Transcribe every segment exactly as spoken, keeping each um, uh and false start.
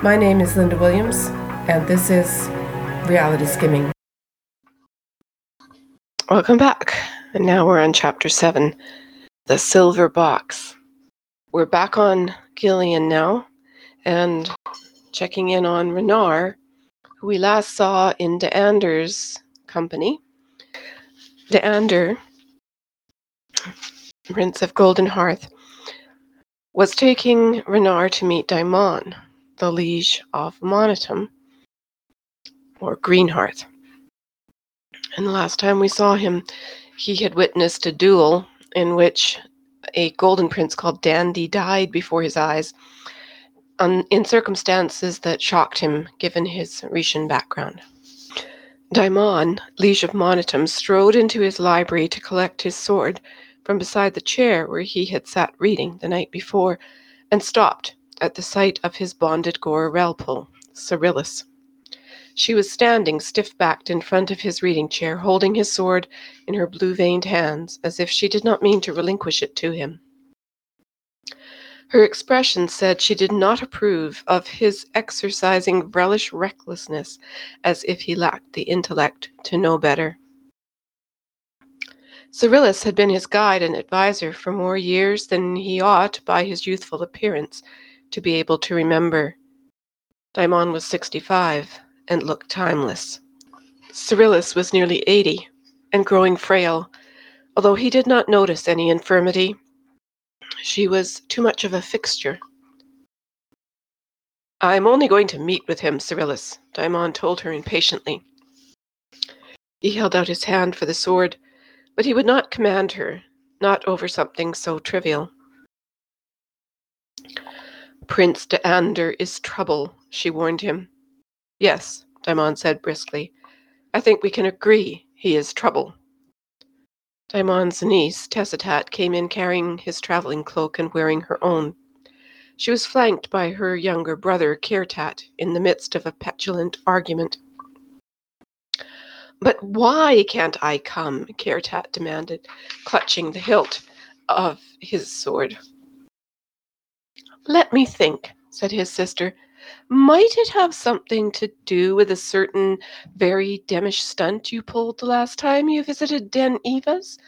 My name is Linda Williams, and this is Reality Skimming. Welcome back, and now we're on Chapter seven, The Silver Box. We're back on Gillian now, and checking in on Ranar, who we last saw in D'Ander's company. D'Ander, Prince of Golden Hearth, was taking Ranar to meet Di Mon, the Liege of Monitum, or Greenheart. And the last time we saw him, he had witnessed a duel in which a golden prince called Dandy died before his eyes on, in circumstances that shocked him, given his Rician background. Di Mon, Liege of Monitum, strode into his library to collect his sword from beside the chair where he had sat reading the night before, and stopped at the sight of his bonded Gorarelpul, Cyrillus. She was standing stiff-backed in front of his reading chair, holding his sword in her blue-veined hands, as if she did not mean to relinquish it to him. Her expression said she did not approve of his exercising Vrellish recklessness, as if he lacked the intellect to know better. Cyrillus had been his guide and adviser for more years than he ought, by his youthful appearance, to be able to remember. Di Mon was sixty-five. And looked timeless. Cyrillus was nearly eighty, and growing frail, although he did not notice any infirmity. She was too much of a fixture. "I'm only going to meet with him, Cyrillus," Di Mon told her impatiently. He held out his hand for the sword, but he would not command her, not over something so trivial. "Prince D'Ander is trouble," she warned him. "Yes," Di Mon said briskly. "I think we can agree he is trouble." Di Mon's niece, Tessitat, came in carrying his traveling cloak and wearing her own. She was flanked by her younger brother, Kertat, in the midst of a petulant argument. "But why can't I come?" Kertat demanded, clutching the hilt of his sword. "Let me think," said his sister. "Might it have something to do with a certain very demish stunt you pulled the last time you visited Den Eva's,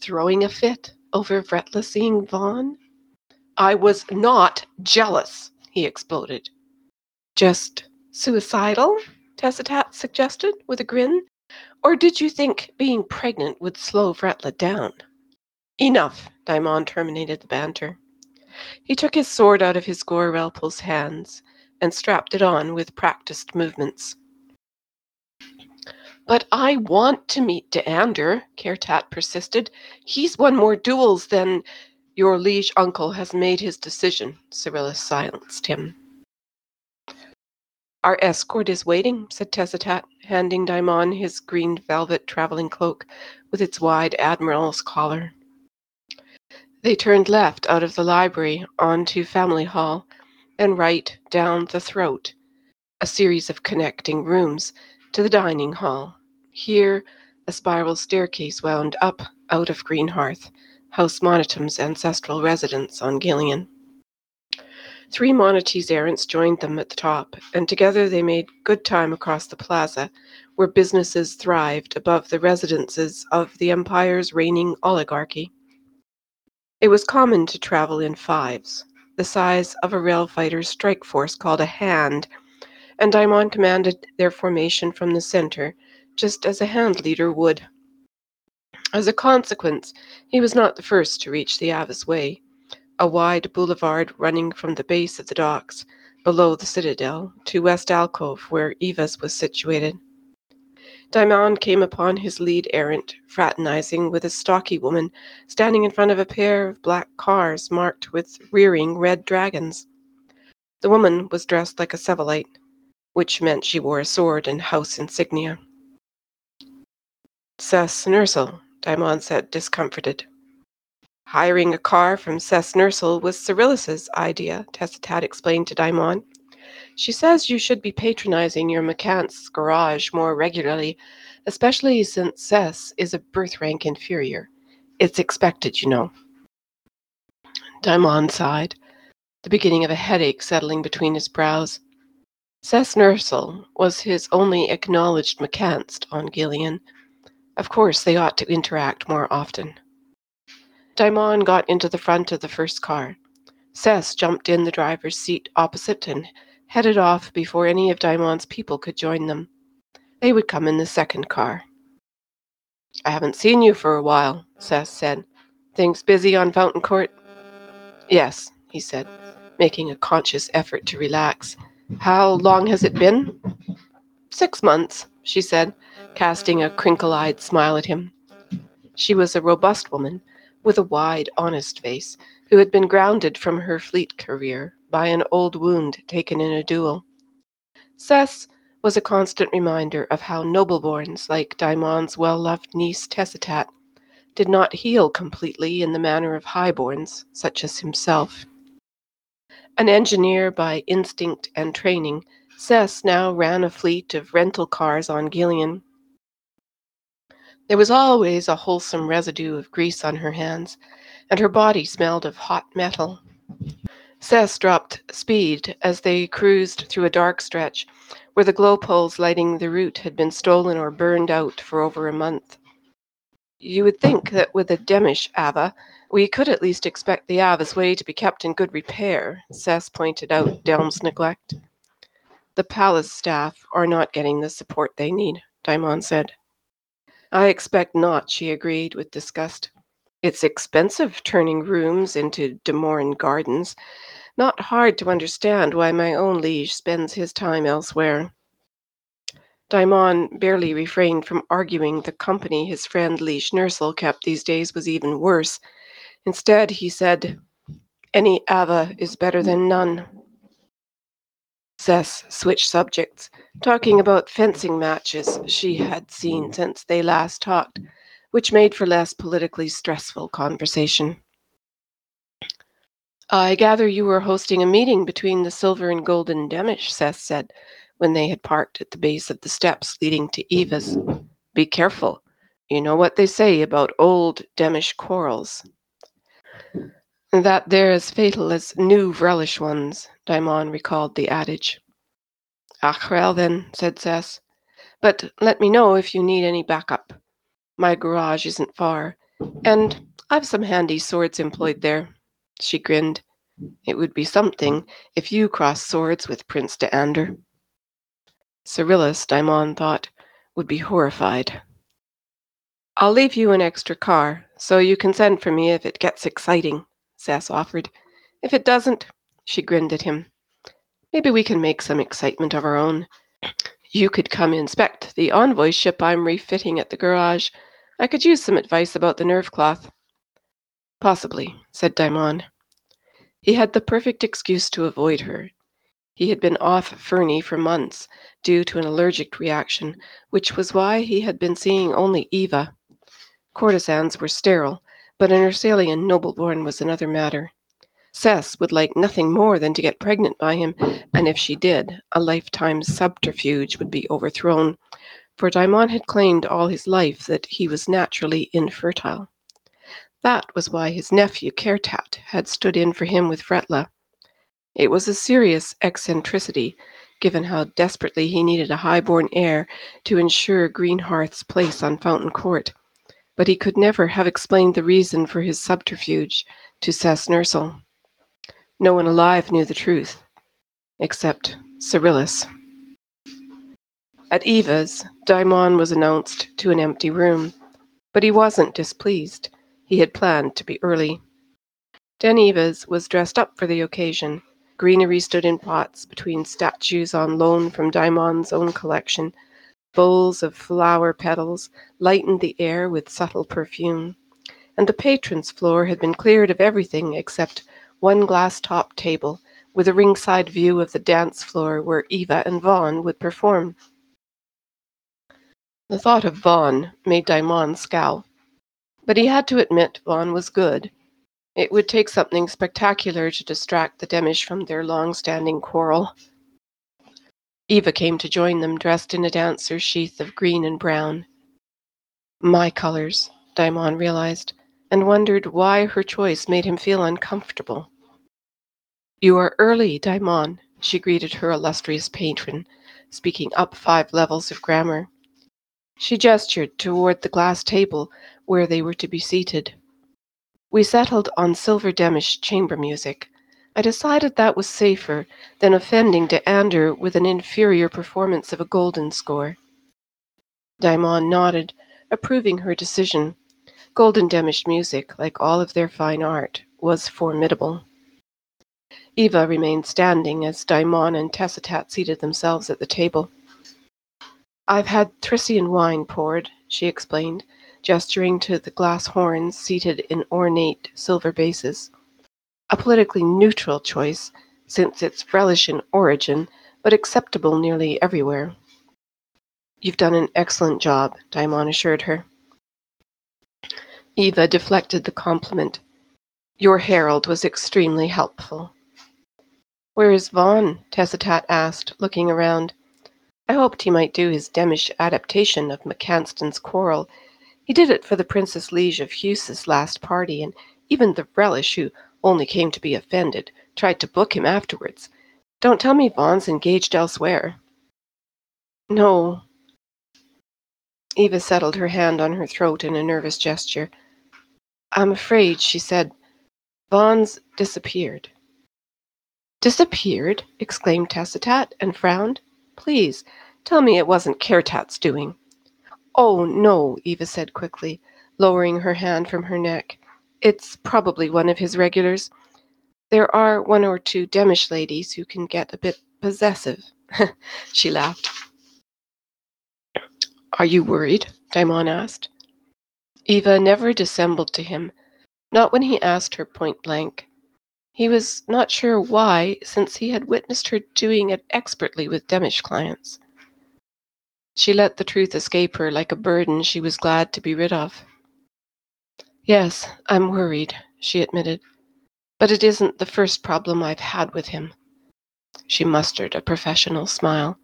throwing a fit over Vretla seeing Vaughn?" "I was not jealous," he exploded. "Just suicidal?" Tessitat suggested with a grin. "Or did you think being pregnant would slow Vretla down?" "Enough," Di Mon terminated the banter. He took his sword out of his Gorarelpul's hands and strapped it on with practiced movements. "But I want to meet D'Ander," Kertat persisted. "He's won more duels than—" "Your liege uncle has made his decision," Cyrillus silenced him. "Our escort is waiting," said Tessitat, handing Di Mon his green velvet traveling cloak with its wide admiral's collar. They turned left out of the library onto Family Hall, and right down the throat, a series of connecting rooms, to the dining hall. Here, a spiral staircase wound up out of Greenhearth, House Monitum's ancestral residence on Gillian. Three Monitese errants joined them at the top, and together they made good time across the plaza, where businesses thrived above the residences of the Empire's reigning oligarchy. It was common to travel in fives, the size of a rail fighter's strike force called a hand, and Di Mon commanded their formation from the center, just as a hand leader would. As a consequence, he was not the first to reach the Ava's Way, a wide boulevard running from the base of the docks, below the citadel, to West Alcove, where Eva's was situated. Di Mon came upon his lead errant, fraternizing with a stocky woman standing in front of a pair of black cars marked with rearing red dragons. The woman was dressed like a Sevolite, which meant she wore a sword and house insignia. "Cess Nersal," Di Mon said, discomforted. Hiring a car from Cess Nersal was Cyrillus's idea, Tessitat explained to Di Mon. "She says you should be patronizing your McCants' garage more regularly, especially since Cess is a birth rank inferior. It's expected, you know." Di Mon sighed, the beginning of a headache settling between his brows. Cess Nersal was his only acknowledged McCants on Gillian. Of course, they ought to interact more often. Di Mon got into the front of the first car. Cess jumped in the driver's seat opposite and headed off before any of Di Mon's people could join them. They would come in the second car. "I haven't seen you for a while," Cess said. "Things busy on Fountain Court?" "Yes," he said, making a conscious effort to relax. "How long has it been?" Six months, she said, casting a crinkle-eyed smile at him. She was a robust woman with a wide, honest face, who had been grounded from her fleet career by an old wound taken in a duel. Cess was a constant reminder of how noble-borns, like Di Mon's well-loved niece Tessitat, did not heal completely in the manner of highborns, such as himself. An engineer by instinct and training, Cess now ran a fleet of rental cars on Gillian. There was always a wholesome residue of grease on her hands, and her body smelled of hot metal. Cess dropped speed as they cruised through a dark stretch where the glow poles lighting the route had been stolen or burned out for over a month. You would think that with a Demish Ava, we could at least expect the Ava's way to be kept in good repair, Cess pointed out Delm's neglect. The palace staff are not getting the support they need, Di Mon said. I expect not, she agreed with disgust. It's expensive turning rooms into Di Mon gardens. Not hard to understand why my own liege spends his time elsewhere. Di Mon barely refrained from arguing the company his friend Liege Nersal kept these days was even worse. Instead, he said, "Any Ava is better than none." Cess switched subjects, talking about fencing matches she had seen since they last talked, which made for less politically stressful conversation. "I gather you were hosting a meeting between the Silver and Golden Demish," Cess said, when they had parked at the base of the steps leading to Eva's. "Be careful. You know what they say about old Demish quarrels." "That they're as fatal as new Vrellish ones," Di Mon recalled the adage. "Ach, well then," said Cess. "But let me know if you need any backup. My garage isn't far, and I've some handy swords employed there." She grinned. "It would be something if you crossed swords with Prince D'Ander." Cyrillus, Di Mon thought, would be horrified. "I'll leave you an extra car, so you can send for me if it gets exciting," Cess offered. "If it doesn't," she grinned at him, "maybe we can make some excitement of our own. You could come inspect the envoy ship I'm refitting at the garage. I could use some advice about the nerve cloth." "Possibly," said Di Mon. He had the perfect excuse to avoid her. He had been off Fernie for months due to an allergic reaction, which was why he had been seeing only Eva. Courtesans were sterile, but an Ursalian noble-born was another matter. Cess would like nothing more than to get pregnant by him, and if she did, a lifetime subterfuge would be overthrown, for Di Mon had claimed all his life that he was naturally infertile. That was why his nephew Kertat had stood in for him with Vretla. It was a serious eccentricity, given how desperately he needed a highborn heir to ensure Greenhearth's place on Fountain Court, but he could never have explained the reason for his subterfuge to Cess Nersal. No one alive knew the truth, except Cyrillus. At Eva's, Di Mon was announced to an empty room, but he wasn't displeased. He had planned to be early. Den Eva's was dressed up for the occasion. Greenery stood in pots between statues on loan from Di Mon's own collection. Bowls of flower petals lightened the air with subtle perfume, and the patrons' floor had been cleared of everything except one glass-top table with a ringside view of the dance floor where Eva and Vaughn would perform. The thought of Vaughn made Di Mon scowl, but he had to admit Vaughn was good. It would take something spectacular to distract the Demish from their long-standing quarrel. Eva came to join them, dressed in a dancer's sheath of green and brown. "My colors," Di Mon realized, and wondered why her choice made him feel uncomfortable. "You are early, Di Mon," she greeted her illustrious patron, speaking up five levels of grammar. She gestured toward the glass table where they were to be seated. We settled on silver Demish chamber music. I decided that was safer than offending D'Ander with an inferior performance of a golden score. Di Mon nodded, approving her decision. Golden Demish music, like all of their fine art, was formidable. Eva remained standing as Di Mon and Tessitat seated themselves at the table. "I've had Thrissian wine poured," she explained, gesturing to the glass horns seated in ornate silver bases. A politically neutral choice, since it's Vrellish in origin, but acceptable nearly everywhere. "You've done an excellent job," Di Mon assured her. Eva deflected the compliment. "Your herald was extremely helpful." "Where is Vaughn?" Tessitat asked, looking around. I hoped he might do his Demish adaptation of McCanston's quarrel. He did it for the Princess Liege of Huse's last party, and even the Vrellish, who only came to be offended, tried to book him afterwards. Don't tell me Vaughn's engaged elsewhere. "No." Eva settled her hand on her throat in a nervous gesture. "I'm afraid," she said, "Vaughn's disappeared." "Disappeared?" exclaimed Tessitat, and frowned. "Please, tell me it wasn't Kertat's doing." "Oh, no," Eva said quickly, lowering her hand from her neck. "It's probably one of his regulars. There are one or two Demish ladies who can get a bit possessive." She laughed. "Are you worried?" Di Mon asked. Eva never dissembled to him, not when he asked her point blank. He was not sure why, since he had witnessed her doing it expertly with Demish clients. She let the truth escape her like a burden she was glad to be rid of. "Yes, I'm worried," she admitted. "But it isn't the first problem I've had with him." She mustered a professional smile.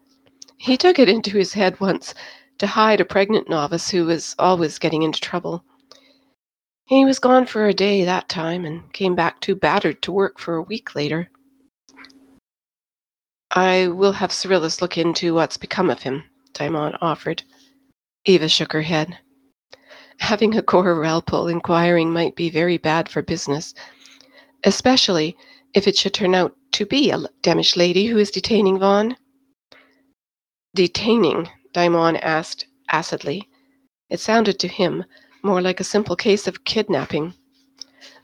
"He took it into his head once to hide a pregnant novice who was always getting into trouble. He was gone for a day that time and came back too battered to work for a week later." "I will have Cyrillus look into what's become of him," Di Mon offered. Eva shook her head. Having a Gorarelpul inquiring might be very bad for business, especially if it should turn out to be a Demish lady who is detaining Vaughn. "Detaining?" Di Mon asked acidly. It sounded to him more like a simple case of kidnapping.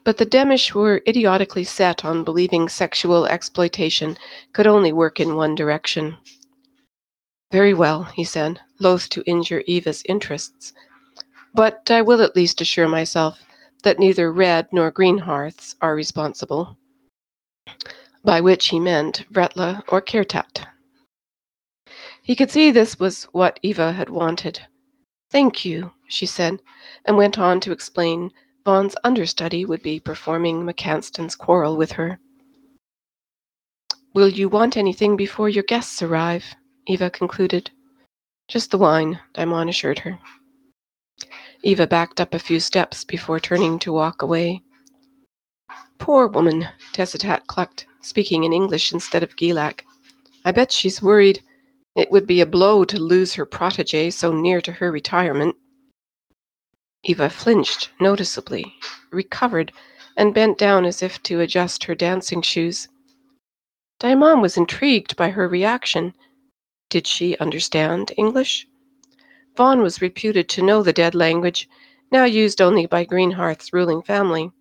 But the Demish were idiotically set on believing sexual exploitation could only work in one direction. "Very well," he said, loath to injure Eva's interests. "But I will at least assure myself that neither Red nor Greenhearths are responsible." By which he meant Vretla or Kertat. He could see this was what Eva had wanted. "Thank you," she said, and went on to explain Vaughn's understudy would be performing McCanston's quarrel with her. "Will you want anything before your guests arrive?" Eva concluded. "Just the wine," Di Mon assured her. Eva backed up a few steps before turning to walk away. "Poor woman," Tessitat clucked, speaking in English instead of Gelack. "I bet she's worried. It would be a blow to lose her protege so near to her retirement." Eva flinched noticeably, recovered, and bent down as if to adjust her dancing shoes. Di Mon was intrigued by her reaction. Did she understand English? Vaughn was reputed to know the dead language, now used only by Greenhearth's ruling family.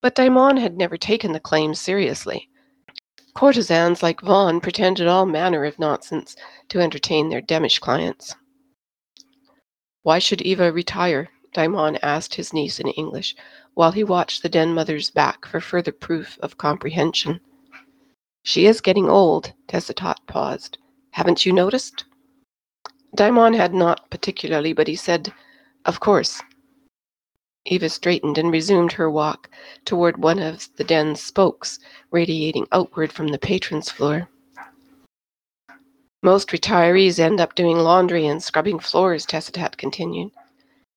But Di Mon had never taken the claim seriously. Courtesans like Vaughn pretended all manner of nonsense to entertain their Demish clients. "Why should Eva retire?" Di Mon asked his niece in English, while he watched the den mother's back for further proof of comprehension. "She is getting old," Tessitat paused. "Haven't you noticed?" Di Mon had not particularly, but he said, "Of course." Eva straightened and resumed her walk toward one of the den's spokes, radiating outward from the patron's floor. "Most retirees end up doing laundry and scrubbing floors," Tessitat continued.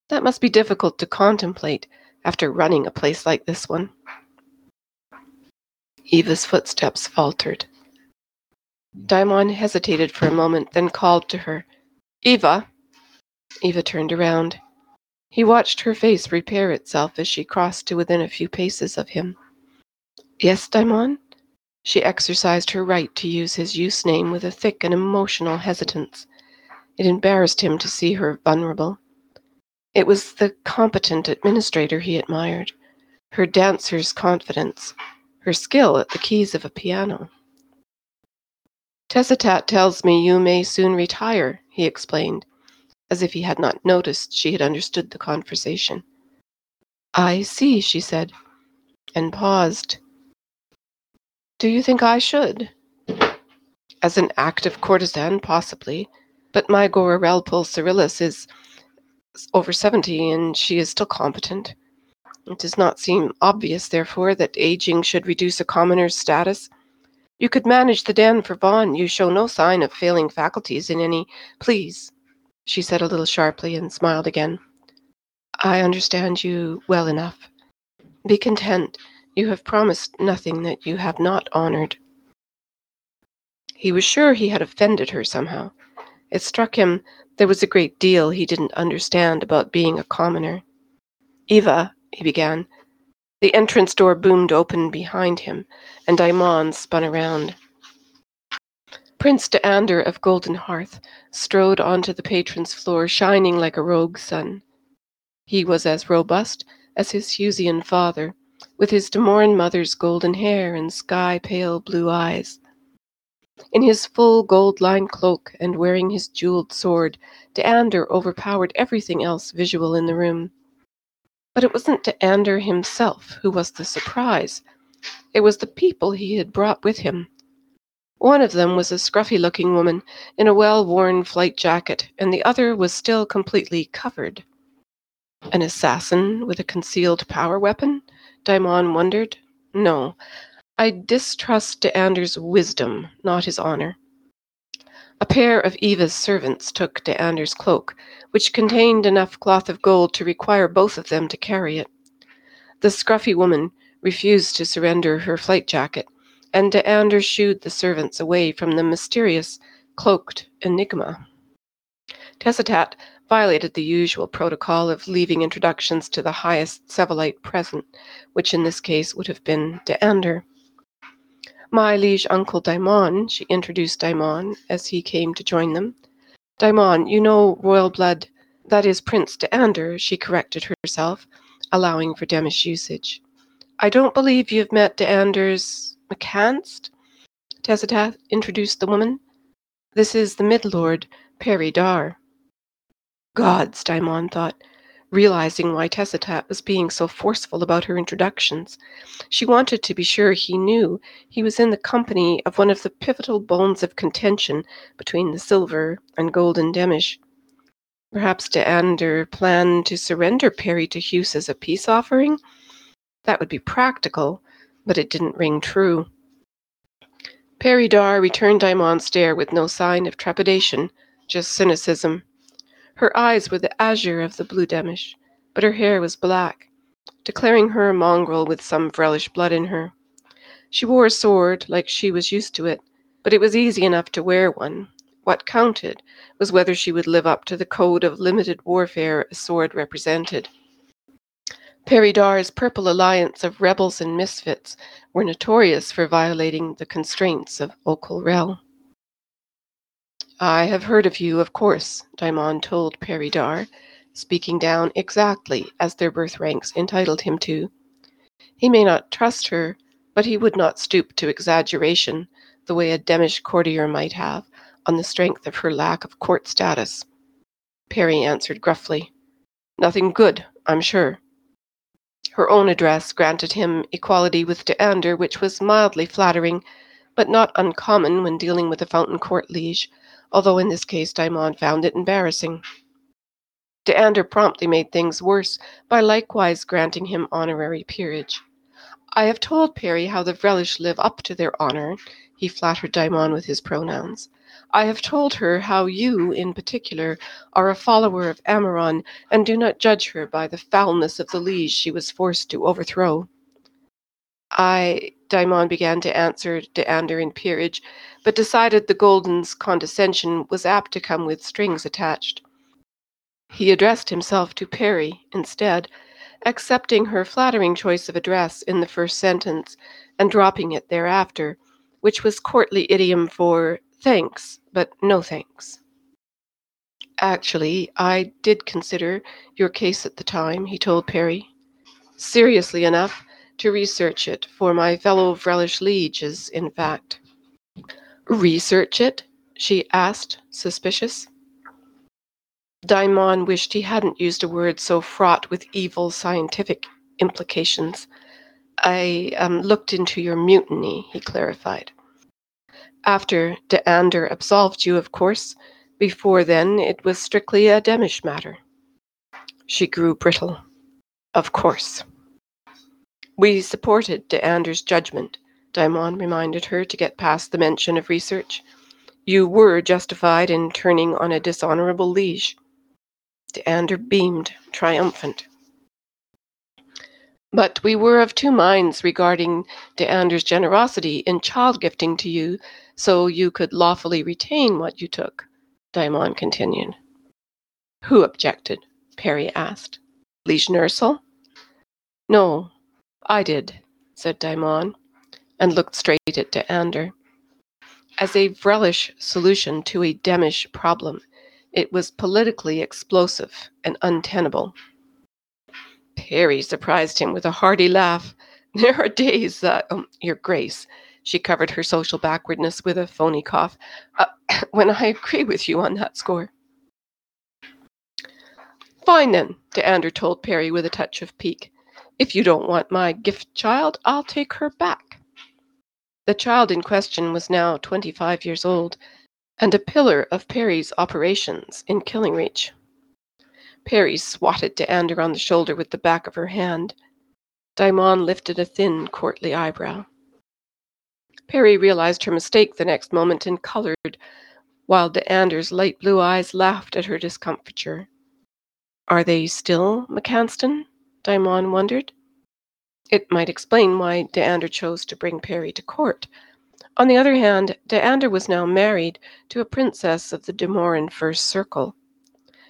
"That must be difficult to contemplate after running a place like this one." Eva's footsteps faltered. Di Mon hesitated for a moment, then called to her, "Eva!" Eva turned around. He watched her face repair itself as she crossed to within a few paces of him. "Yes, Di Mon?" She exercised her right to use his use name with a thick and emotional hesitance. It embarrassed him to see her vulnerable. It was the competent administrator he admired, her dancer's confidence, her skill at the keys of a piano. "Tessitat tells me you may soon retire," he explained, as if he had not noticed she had understood the conversation. "I see," she said, and paused. "Do you think I should?" "As an active courtesan, possibly, but my Gorarelpul Cyrillus is over seventy, and she is still competent. It does not seem obvious, therefore, that aging should reduce a commoner's status. You could manage the den for Vaughn. You show no sign of failing faculties in any—" "Please," she said a little sharply, and smiled again. "I understand you well enough. Be content. You have promised nothing that you have not honored." He was sure he had offended her somehow. It struck him there was a great deal he didn't understand about being a commoner. "Eva," he began. The entrance door boomed open behind him, and Di Mon spun around. Prince D'Ander of Golden Hearth strode onto the patron's floor, shining like a rogue sun. He was as robust as his Husean father, with his Di Mon mother's golden hair and sky-pale blue eyes. In his full gold-lined cloak and wearing his jeweled sword, D'Ander overpowered everything else visual in the room. But it wasn't D'Ander himself who was the surprise. It was the people he had brought with him. One of them was a scruffy-looking woman in a well-worn flight jacket, and the other was still completely covered. An assassin with a concealed power weapon? Di Mon wondered. No, I distrust D'Ander's wisdom, not his honor. A pair of Eva's servants took D'Ander's cloak, which contained enough cloth of gold to require both of them to carry it. The scruffy woman refused to surrender her flight jacket, and D'Ander shooed the servants away from the mysterious, cloaked enigma. Tessitat violated the usual protocol of leaving introductions to the highest Sevolite present, which in this case would have been D'Ander. "My liege uncle Di Mon," she introduced Di Mon as he came to join them. "Di Mon, you know royal blood, that is Prince D'Ander," she corrected herself, allowing for Demish usage. "I don't believe you've met D'Ander's McCants?" Tessitat introduced the woman. "This is the mid-lord, Peridar." Gods, Di Mon thought, realizing why Tessitat was being so forceful about her introductions. She wanted to be sure he knew he was in the company of one of the pivotal bones of contention between the silver and golden Demish. Perhaps D'Ander planned to surrender Perry to Huse as a peace offering? That would be practical, but it didn't ring true. Peridar returned Di Mon's stare with no sign of trepidation, just cynicism. Her eyes were the azure of the blue Demish, but her hair was black, declaring her a mongrel with some Vrellish blood in her. She wore a sword like she was used to it, but it was easy enough to wear one. What counted was whether she would live up to the code of limited warfare a sword represented. Peridar's purple alliance of rebels and misfits were notorious for violating the constraints of Okal Rel. "I have heard of you, of course," Di Mon told Peridar, speaking down exactly as their birth ranks entitled him to. He may not trust her, but he would not stoop to exaggeration, the way a Demish courtier might have, on the strength of her lack of court status. Peri answered gruffly, "Nothing good, I'm sure." Her own address granted him equality with D'Ander, which was mildly flattering, but not uncommon when dealing with a Fountain Court liege, although in this case Di Mon found it embarrassing. D'Ander promptly made things worse by likewise granting him honorary peerage. "I have told Peri how the Vrellish live up to their honor," he flattered Di Mon with his pronouns. "I have told her how you, in particular, are a follower of Ameron, and do not judge her by the foulness of the liege she was forced to overthrow." I, Di Mon began to answer D'Ander in peerage, but decided the Golden's condescension was apt to come with strings attached. He addressed himself to Peri instead, accepting her flattering choice of address in the first sentence and dropping it thereafter, which was courtly idiom for thanks, but no thanks. Actually, I did consider your case at the time, he told Peri, seriously enough to research it for my fellow Vrellish lieges, in fact. Research it? She asked, suspicious. Di Mon wished he hadn't used a word so fraught with evil scientific implications. I um, looked into your mutiny, he clarified. After D'Ander absolved you, of course. Before then, it was strictly a Demish matter. She grew brittle. Of course. We supported D'Ander's judgment, Di Mon reminded her to get past the mention of research. You were justified in turning on a dishonorable liege. D'Ander beamed, triumphant. But we were of two minds regarding D'Ander's generosity in child gifting to you, so you could lawfully retain what you took, Di Mon continued. Who objected? Peri asked. Liege Nersal? No, I did, said Di Mon, and looked straight at D'Ander. As a Vrellish solution to a Demish problem, it was politically explosive and untenable. Peri surprised him with a hearty laugh. There are days that, um, Your Grace, she covered her social backwardness with a phony cough, uh, when I agree with you on that score. Fine then, D'Ander told Peri with a touch of pique. If you don't want my gift child, I'll take her back. The child in question was now twenty-five years old, and a pillar of Peri's operations in Killingreach. Peri swatted D'Ander on the shoulder with the back of her hand. Di Mon lifted a thin, courtly eyebrow. Peri realized her mistake the next moment and colored, while D'Ander's light blue eyes laughed at her discomfiture. Are they still McCanston? Di Mon wondered. It might explain why D'Ander chose to bring Peri to court. On the other hand, D'Ander was now married to a princess of the Demoran First Circle.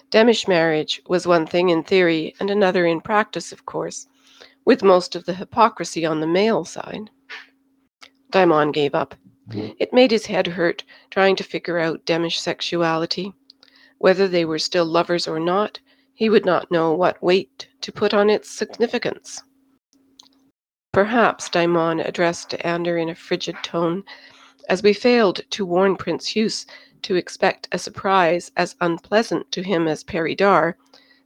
Demish marriage was one thing in theory and another in practice, of course, with most of the hypocrisy on the male side. Di Mon gave up. It made his head hurt, trying to figure out Demish sexuality. Whether they were still lovers or not, he would not know what weight to put on its significance. Perhaps, Di Mon addressed D'Ander in a frigid tone, as we failed to warn Prince Huse to expect a surprise as unpleasant to him as Peridar,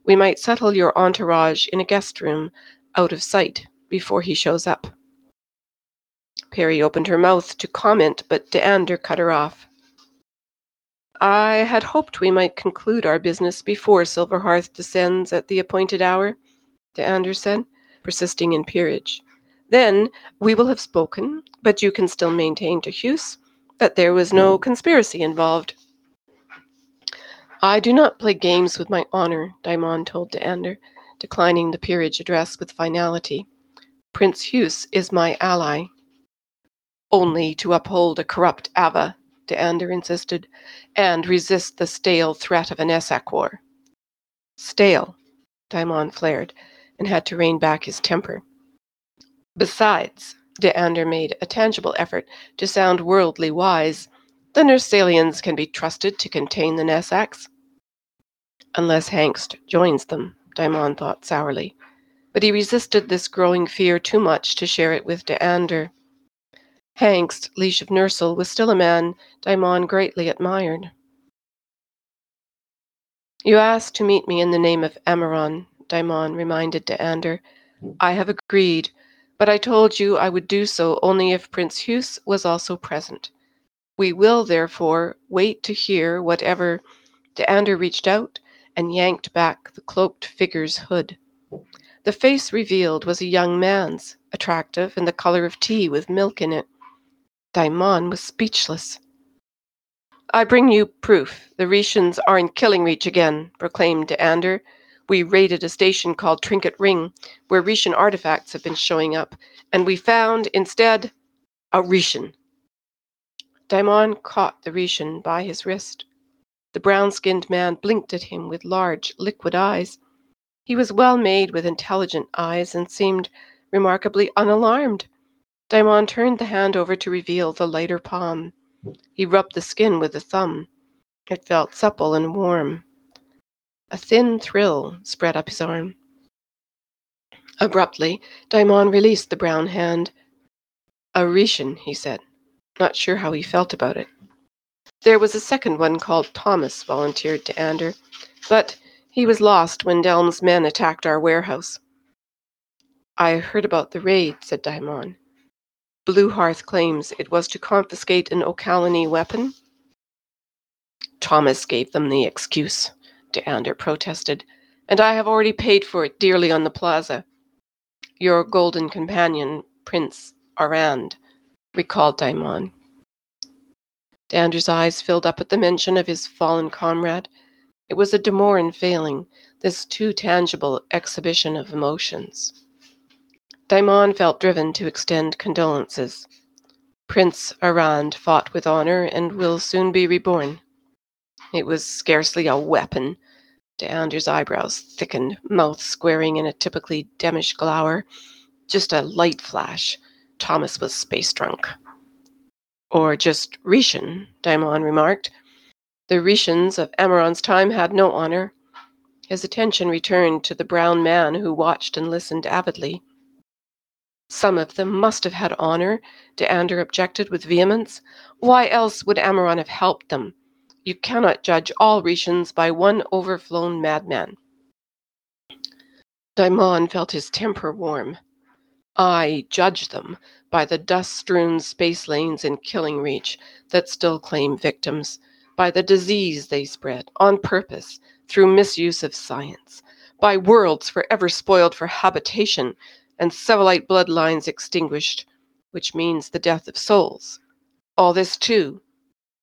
we might settle your entourage in a guest room, out of sight, before he shows up. Peri opened her mouth to comment, but D'Ander cut her off. I had hoped we might conclude our business before Silver Hearth descends at the appointed hour, D'Ander said, persisting in peerage. Then we will have spoken, but you can still maintain to Huse that there was no conspiracy involved. I do not play games with my honor, Di Mon told D'Ander, declining the peerage address with finality. Prince Huse is my ally. Only to uphold a corrupt Ava, D'Ander insisted, and resist the stale threat of an Essac war. Stale, Di Mon flared, and had to rein back his temper. Besides, D'Ander made a tangible effort to sound worldly wise, the Nersalians can be trusted to contain the Nessacs. Unless Hangst joins them, Di Mon thought sourly, but he resisted this growing fear too much to share it with D'Ander. Hangst, Liege Nersal, was still a man Di Mon greatly admired. You asked to meet me in the name of Ameron, Di Mon reminded D'Ander. I have agreed, but I told you I would do so only if Prince Huse was also present. We will, therefore, wait to hear whatever... D'Ander reached out and yanked back the cloaked figure's hood. The face revealed was a young man's, attractive and the color of tea with milk in it. Di Mon was speechless. I bring you proof. The Ricians are in Killingreach again, proclaimed D'Ander. We raided a station called Trinket Ring, where Rician artifacts have been showing up, and we found instead a Rician. Di Mon caught the Rician by his wrist. The brown-skinned man blinked at him with large, liquid eyes. He was well made with intelligent eyes and seemed remarkably unalarmed. Di Mon turned the hand over to reveal the lighter palm. He rubbed the skin with a thumb. It felt supple and warm. A thin thrill spread up his arm. Abruptly, Di Mon released the brown hand. "A Rician," he said, not sure how he felt about it. There was a second one called Thomas, volunteered D'Ander, but he was lost when Delm's men attacked our warehouse. "I heard about the raid," said Di Mon. "Blue Hearth claims it was to confiscate an Okalani weapon." "Thomas gave them the excuse," D'Ander protested, "and I have already paid for it dearly on the plaza." "Your golden companion, Prince Arand," recalled Di Mon. D'Ander's eyes filled up at the mention of his fallen comrade. It was a De Morin failing, this too tangible exhibition of emotions. Di Mon felt driven to extend condolences. "Prince Arand fought with honor and will soon be reborn." "It was scarcely a weapon." D'Ander's eyebrows thickened, mouth squaring in a typically demish glower. "Just a light flash. Thomas was space-drunk." "Or just Rician," Di Mon remarked. "The Ricians of Ameron's time had no honor." His attention returned to the brown man who watched and listened avidly. "Some of them must have had honor," D'Ander objected with vehemence. "Why else would Ameron have helped them? You cannot judge all Ricians by one overflown madman." Di Mon felt his temper warm. "I judge them by the dust-strewn space lanes in Killingreach that still claim victims, by the disease they spread on purpose through misuse of science, by worlds forever spoiled for habitation and Sevolite bloodlines extinguished, which means the death of souls. All this, too,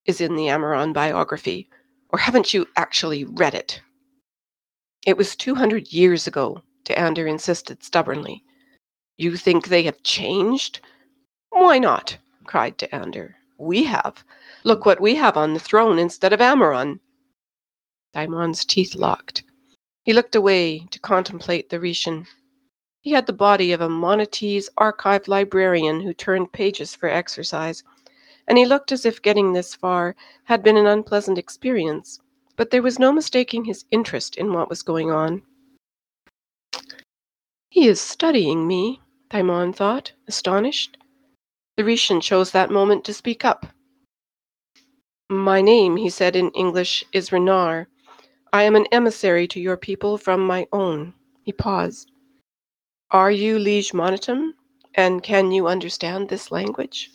is in the Ameron biography, or haven't you actually read it?" "It was two hundred years ago," D'Ander insisted stubbornly. "You think they have changed?" "Why not?" cried D'Ander. "We have. Look what we have on the throne instead of Ameron." Di Mon's teeth locked. He looked away to contemplate the Rician. He had the body of a Monetese archive librarian who turned pages for exercise, and he looked as if getting this far had been an unpleasant experience, but there was no mistaking his interest in what was going on. "He is studying me," Di Mon thought, astonished. The Rician chose that moment to speak up. "My name," he said in English, "is Ranar. I am an emissary to your people from my own." He paused. "Are you Liege Monitum, and can you understand this language?"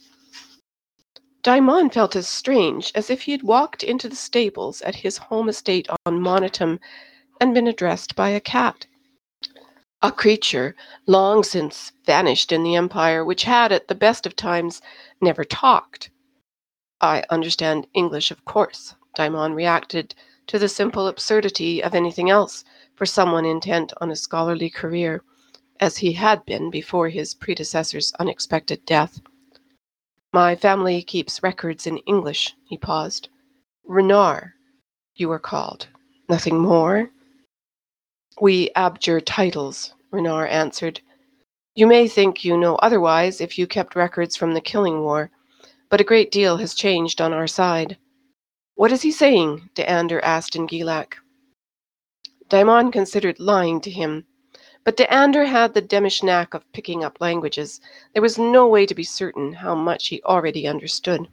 Di Mon felt as strange as if he had walked into the stables at his home estate on Monitum and been addressed by a cat, a creature long since vanished in the Empire, which had, at the best of times, never talked. "I understand English, of course," Di Mon reacted to the simple absurdity of anything else for someone intent on a scholarly career, as he had been before his predecessor's unexpected death. "My family keeps records in English," he paused. "Ranar, you are called. Nothing more?" "We abjure titles," Ranar answered. "You may think you know otherwise if you kept records from the Killing War, but a great deal has changed on our side." "What is he saying?" D'Ander asked in Gelack. Di Mon considered lying to him, but D'Ander had the demish knack of picking up languages. There was no way to be certain how much he already understood.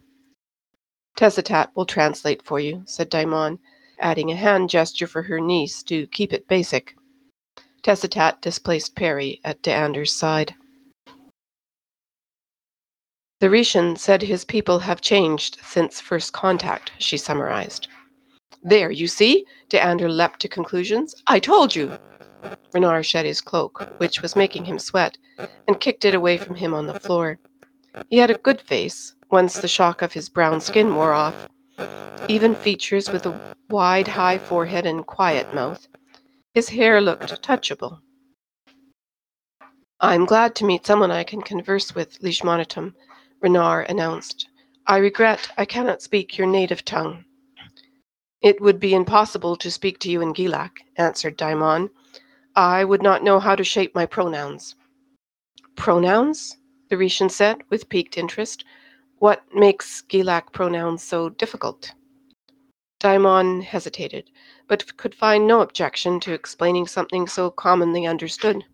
"Tessitat will translate for you," said Di Mon, adding a hand gesture for her niece to keep it basic. Tessitat displaced Perry at D'Ander's side. "The Rician said his people have changed since first contact," she summarized. "There, you see?" D'Ander leapt to conclusions. "I told you!" Ranar shed his cloak, which was making him sweat, and kicked it away from him on the floor. He had a good face, once the shock of his brown skin wore off, even features with a wide, high forehead and quiet mouth. His hair looked touchable. "I am glad to meet someone I can converse with, Liege Monitum," Ranar announced. "I regret I cannot speak your native tongue." "It would be impossible to speak to you in Gelack," answered Di Mon. "I would not know how to shape my pronouns." "Pronouns?" the Rician said, with piqued interest. "What makes Gelack pronouns so difficult?" Di Mon hesitated, but could find no objection to explaining something so commonly understood.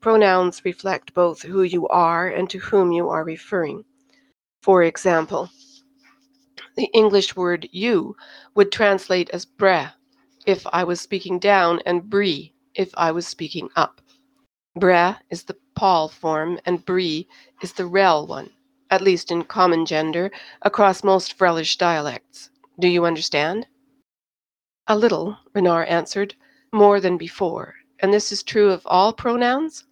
"Pronouns reflect both who you are and to whom you are referring. For example, the English word you would translate as bre if I was speaking down and brie if I was speaking up. Bre is the pal form and brie is the rel one, at least in common gender, across most Vrellish dialects. Do you understand?" "A little," Ranar answered, "more than before. And this is true of all pronouns?"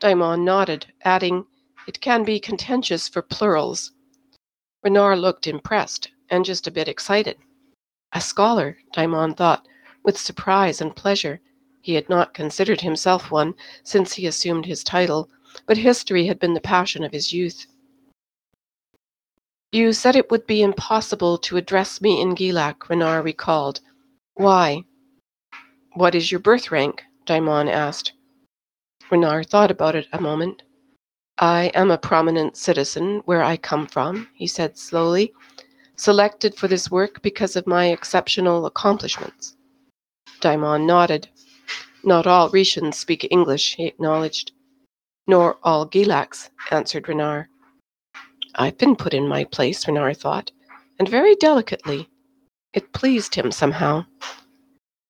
Di Mon nodded, adding, "It can be contentious for plurals." Ranar looked impressed, and just a bit excited. A scholar, Di Mon thought, with surprise and pleasure. He had not considered himself one since he assumed his title, but history had been the passion of his youth. "You said it would be impossible to address me in Gelack," Ranar recalled. "Why?" "What is your birth rank?" Di Mon asked. Ranar thought about it a moment. "I am a prominent citizen where I come from," he said slowly, "selected for this work because of my exceptional accomplishments." Di Mon nodded. "Not all Ricians speak English," he acknowledged. "Nor all Gelacks," answered Ranar. "I've been put in my place," Ranar thought, and very delicately. It pleased him somehow.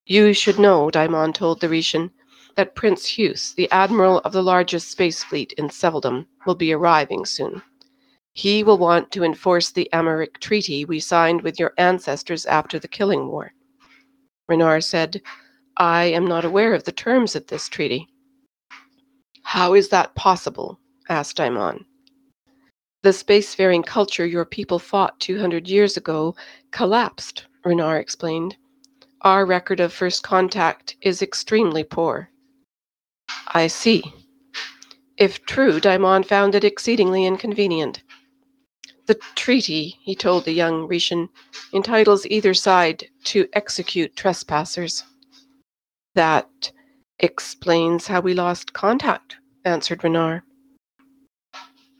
"You should know," Di Mon told the Rician, "that Prince Huse, the admiral of the largest space fleet in Seveldom, will be arriving soon. He will want to enforce the Americ Treaty we signed with your ancestors after the Killing War." Ranar said, "I am not aware of the terms of this treaty." "How is that possible?" asked Di Mon. "The spacefaring culture your people fought two hundred years ago collapsed," Ranar explained. "Our record of first contact is extremely poor." "I see." If true, Di Mon found it exceedingly inconvenient. "The treaty," he told the young Rician, "entitles either side to execute trespassers." "That explains how we lost contact," answered Ranar.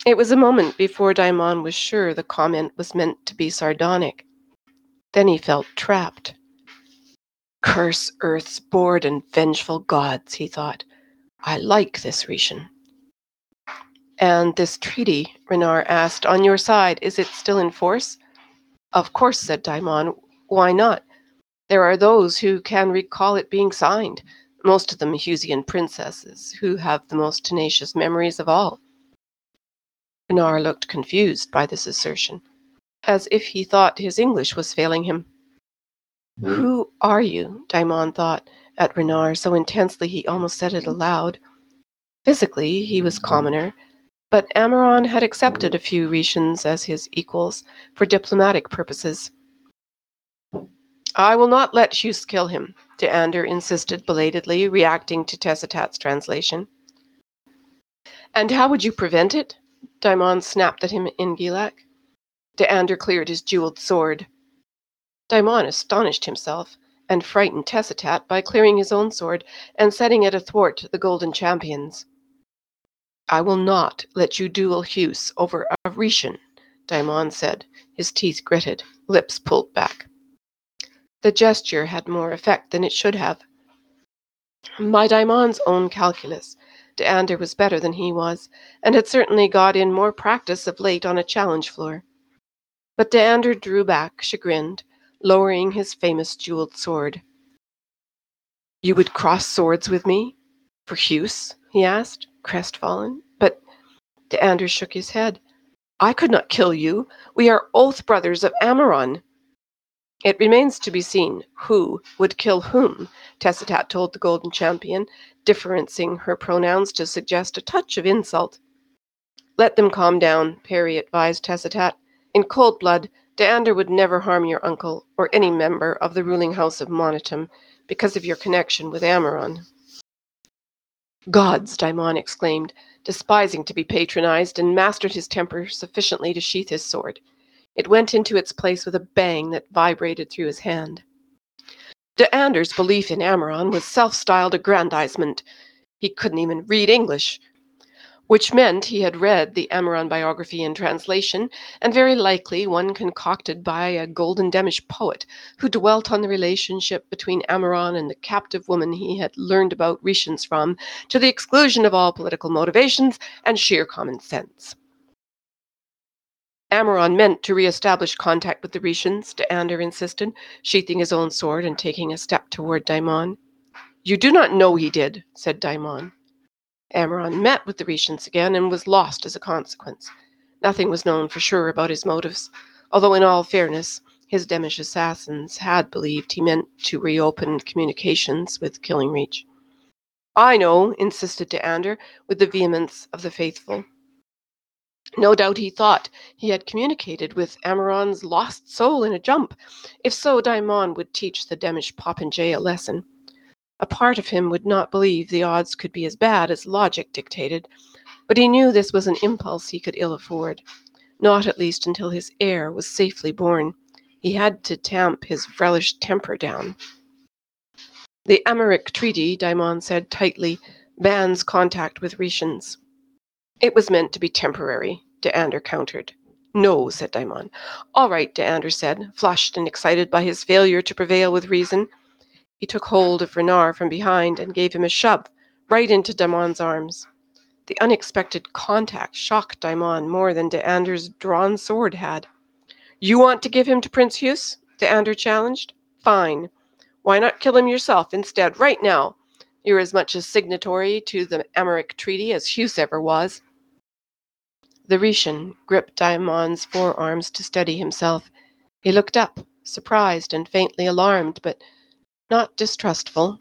It was a moment before Di Mon was sure the comment was meant to be sardonic. Then he felt trapped. "Curse Earth's bored and vengeful gods," he thought. "I like this Rician." "And this treaty," Ranar asked, "on your side, is it still in force?" "Of course," said Di Mon. "Why not? There are those who can recall it being signed, most of them Husian princesses, who have the most tenacious memories of all." Ranar looked confused by this assertion, as if he thought his English was failing him. "Who are you?" Di Mon thought at Ranar so intensely he almost said it aloud. Physically, he was commoner, but Ameron had accepted a few Ricians as his equals for diplomatic purposes. "I will not let Huse kill him," D'Ander insisted belatedly, reacting to Tessitat's translation. "And how would you prevent it?" Di Mon snapped at him in Gelack. D'Ander cleared his jeweled sword. Di Mon astonished himself and frightened Tessitat by clearing his own sword and setting it athwart the golden champions. "I will not let you duel Huse over a Rician," Di Mon said, his teeth gritted, lips pulled back. The gesture had more effect than it should have. By Di Mon's own calculus, D'Ander was better than he was, and had certainly got in more practice of late on a challenge floor. But D'Ander drew back, chagrined, lowering his famous jeweled sword. "You would cross swords with me? For Huse?" he asked, crestfallen. But D'Ander shook his head. "I could not kill you. We are oath brothers of Ameron." "It remains to be seen who would kill whom," Tessitat told the Golden Champion, differencing her pronouns to suggest a touch of insult. "Let them calm down," Perry advised Tessitat. "In cold blood, D'Ander would never harm your uncle or any member of the ruling house of Monitum because of your connection with Ameron." Gods, Di Mon exclaimed, despising to be patronized, and mastered his temper sufficiently to sheath his sword. It went into its place with a bang that vibrated through his hand. D'Ander's belief in Ameron was self-styled aggrandizement. He couldn't even read English, which meant he had read the Ameron biography in translation, and very likely one concocted by a golden demish poet who dwelt on the relationship between Ameron and the captive woman he had learned about Ricians from, to the exclusion of all political motivations and sheer common sense. Ameron meant to re-establish contact with the Ricians, D'Ander insisted, sheathing his own sword and taking a step toward Di Mon. You do not know he did, said Di Mon. Ameron met with the Ricians again and was lost as a consequence. Nothing was known for sure about his motives, although in all fairness, his Demish assassins had believed he meant to reopen communications with Killingreach. I know, insisted D'Ander with the vehemence of the faithful. No doubt he thought he had communicated with Ameron's lost soul in a jump. If so, Di Mon would teach the Demish popinjay a lesson. A part of him would not believe the odds could be as bad as logic dictated, but he knew this was an impulse he could ill afford, not at least until his heir was safely born. He had to tamp his Vrellish temper down. The Americ Treaty, Di Mon said tightly, bans contact with Ricians. It was meant to be temporary, D'Ander countered. No, said Di Mon. All right, D'Ander said, flushed and excited by his failure to prevail with reason. He took hold of Ranar from behind and gave him a shove, right into Di Mon's arms. The unexpected contact shocked Di Mon more than D'Ander's drawn sword had. You want to give him to Prince Huse? D'Ander challenged. Fine. Why not kill him yourself instead, right now? You're as much a signatory to the Americ Treaty as Huse ever was. The Rician gripped Di Mon's forearms to steady himself. He looked up, surprised and faintly alarmed, but not distrustful.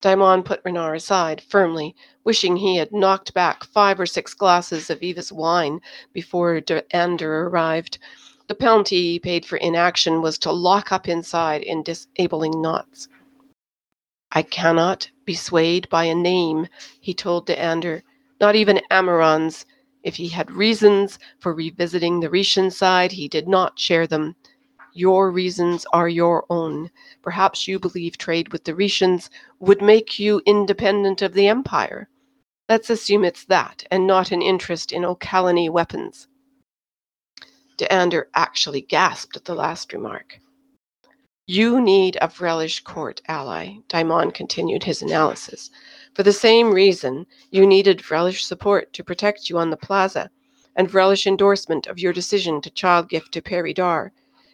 Di Mon put Ranar aside firmly, wishing he had knocked back five or six glasses of Eva's wine before D'Ander arrived. The penalty he paid for inaction was to lock up inside in disabling knots. I cannot be swayed by a name, he told D'Ander, not even Ameron's. If he had reasons for revisiting the Rician side, he did not share them. Your reasons are your own. Perhaps you believe trade with the Ricians would make you independent of the Empire. Let's assume it's that, and not an interest in Okalani weapons. D'Ander actually gasped at the last remark. You need a Vrellish court ally, Di Mon continued his analysis. For the same reason, you needed Vrellish support to protect you on the plaza, and Vrellish endorsement of your decision to child gift to Peridar.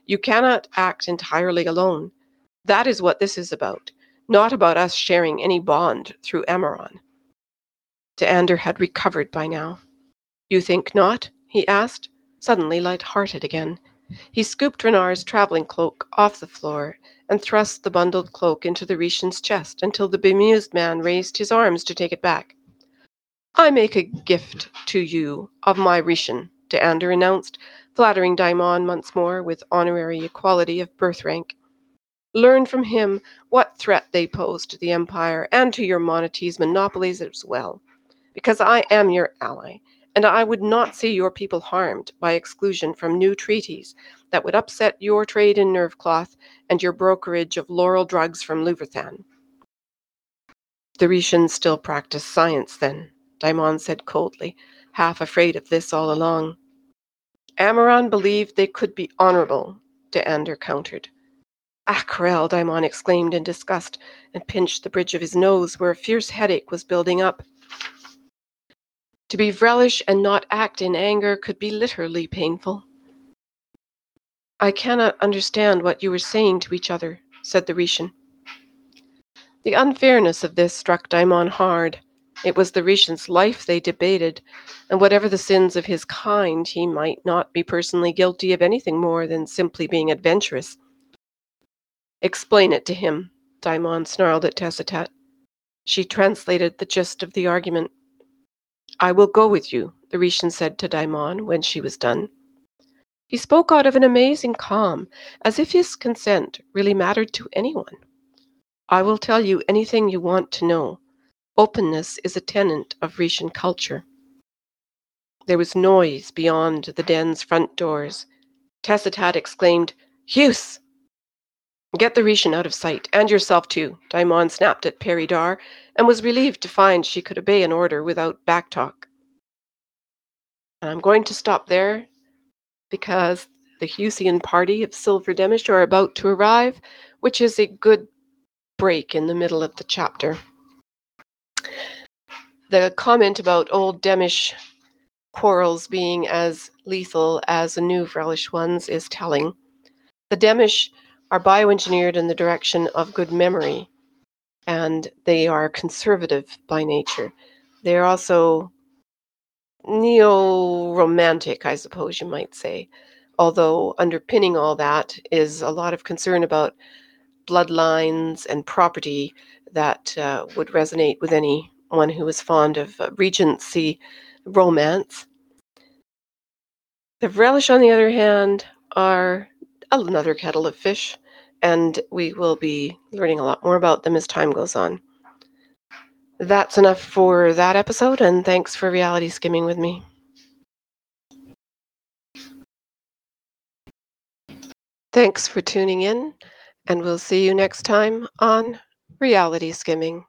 You cannot act entirely alone. That is what this is about, not about us sharing any bond through Ameron. D'Ander had recovered by now. You think not? He asked, suddenly light-hearted again. He scooped Renar's traveling cloak off the floor and thrust the bundled cloak into the Rician's chest until the bemused man raised his arms to take it back. I make a gift to you of my Rician, D'Ander announced, flattering Di Mon once more with honorary equality of birth rank. Learn from him what threat they pose to the Empire and to your Monities' monopolies as well, because I am your ally, and I would not see your people harmed by exclusion from new treaties that would upset your trade in nerve cloth and your brokerage of laurel drugs from Luverthan. The Ricians still practice science, then, Di Mon said coldly, half afraid of this all along. Ameron believed they could be honorable, D'Ander countered. Akrel, Di Mon exclaimed in disgust and pinched the bridge of his nose where a fierce headache was building up. To be Vrellish and not act in anger could be literally painful. I cannot understand what you were saying to each other, said the Rician. The unfairness of this struck Di Mon hard. It was the Rician's life they debated, and whatever the sins of his kind, he might not be personally guilty of anything more than simply being adventurous. Explain it to him, Di Mon snarled at Tessitat. She translated the gist of the argument. I will go with you, the Rician said to Di Mon when she was done. He spoke out of an amazing calm, as if his consent really mattered to anyone. I will tell you anything you want to know, Openness is a tenet of Rician culture. There was noise beyond the den's front doors. Tessitat exclaimed, "Huse! Get the Rician out of sight, and yourself too," Di Mon snapped at Peridar, and was relieved to find she could obey an order without backtalk. I'm going to stop there, because the Husean party of Silver Demish are about to arrive, which is a good break in the middle of the chapter. The comment about old Demish quarrels being as lethal as the new Vrellish ones is telling. The Demish are bioengineered in the direction of good memory, and they are conservative by nature. They're also neo-romantic, I suppose you might say, although underpinning all that is a lot of concern about bloodlines and property that uh, would resonate with anyone who is fond of uh, regency romance. The Vrellish, on the other hand, are another kettle of fish, and we will be learning a lot more about them as time goes on. That's enough for that episode, and thanks for reality skimming with me. Thanks for tuning in, and we'll see you next time on Reality Skimming.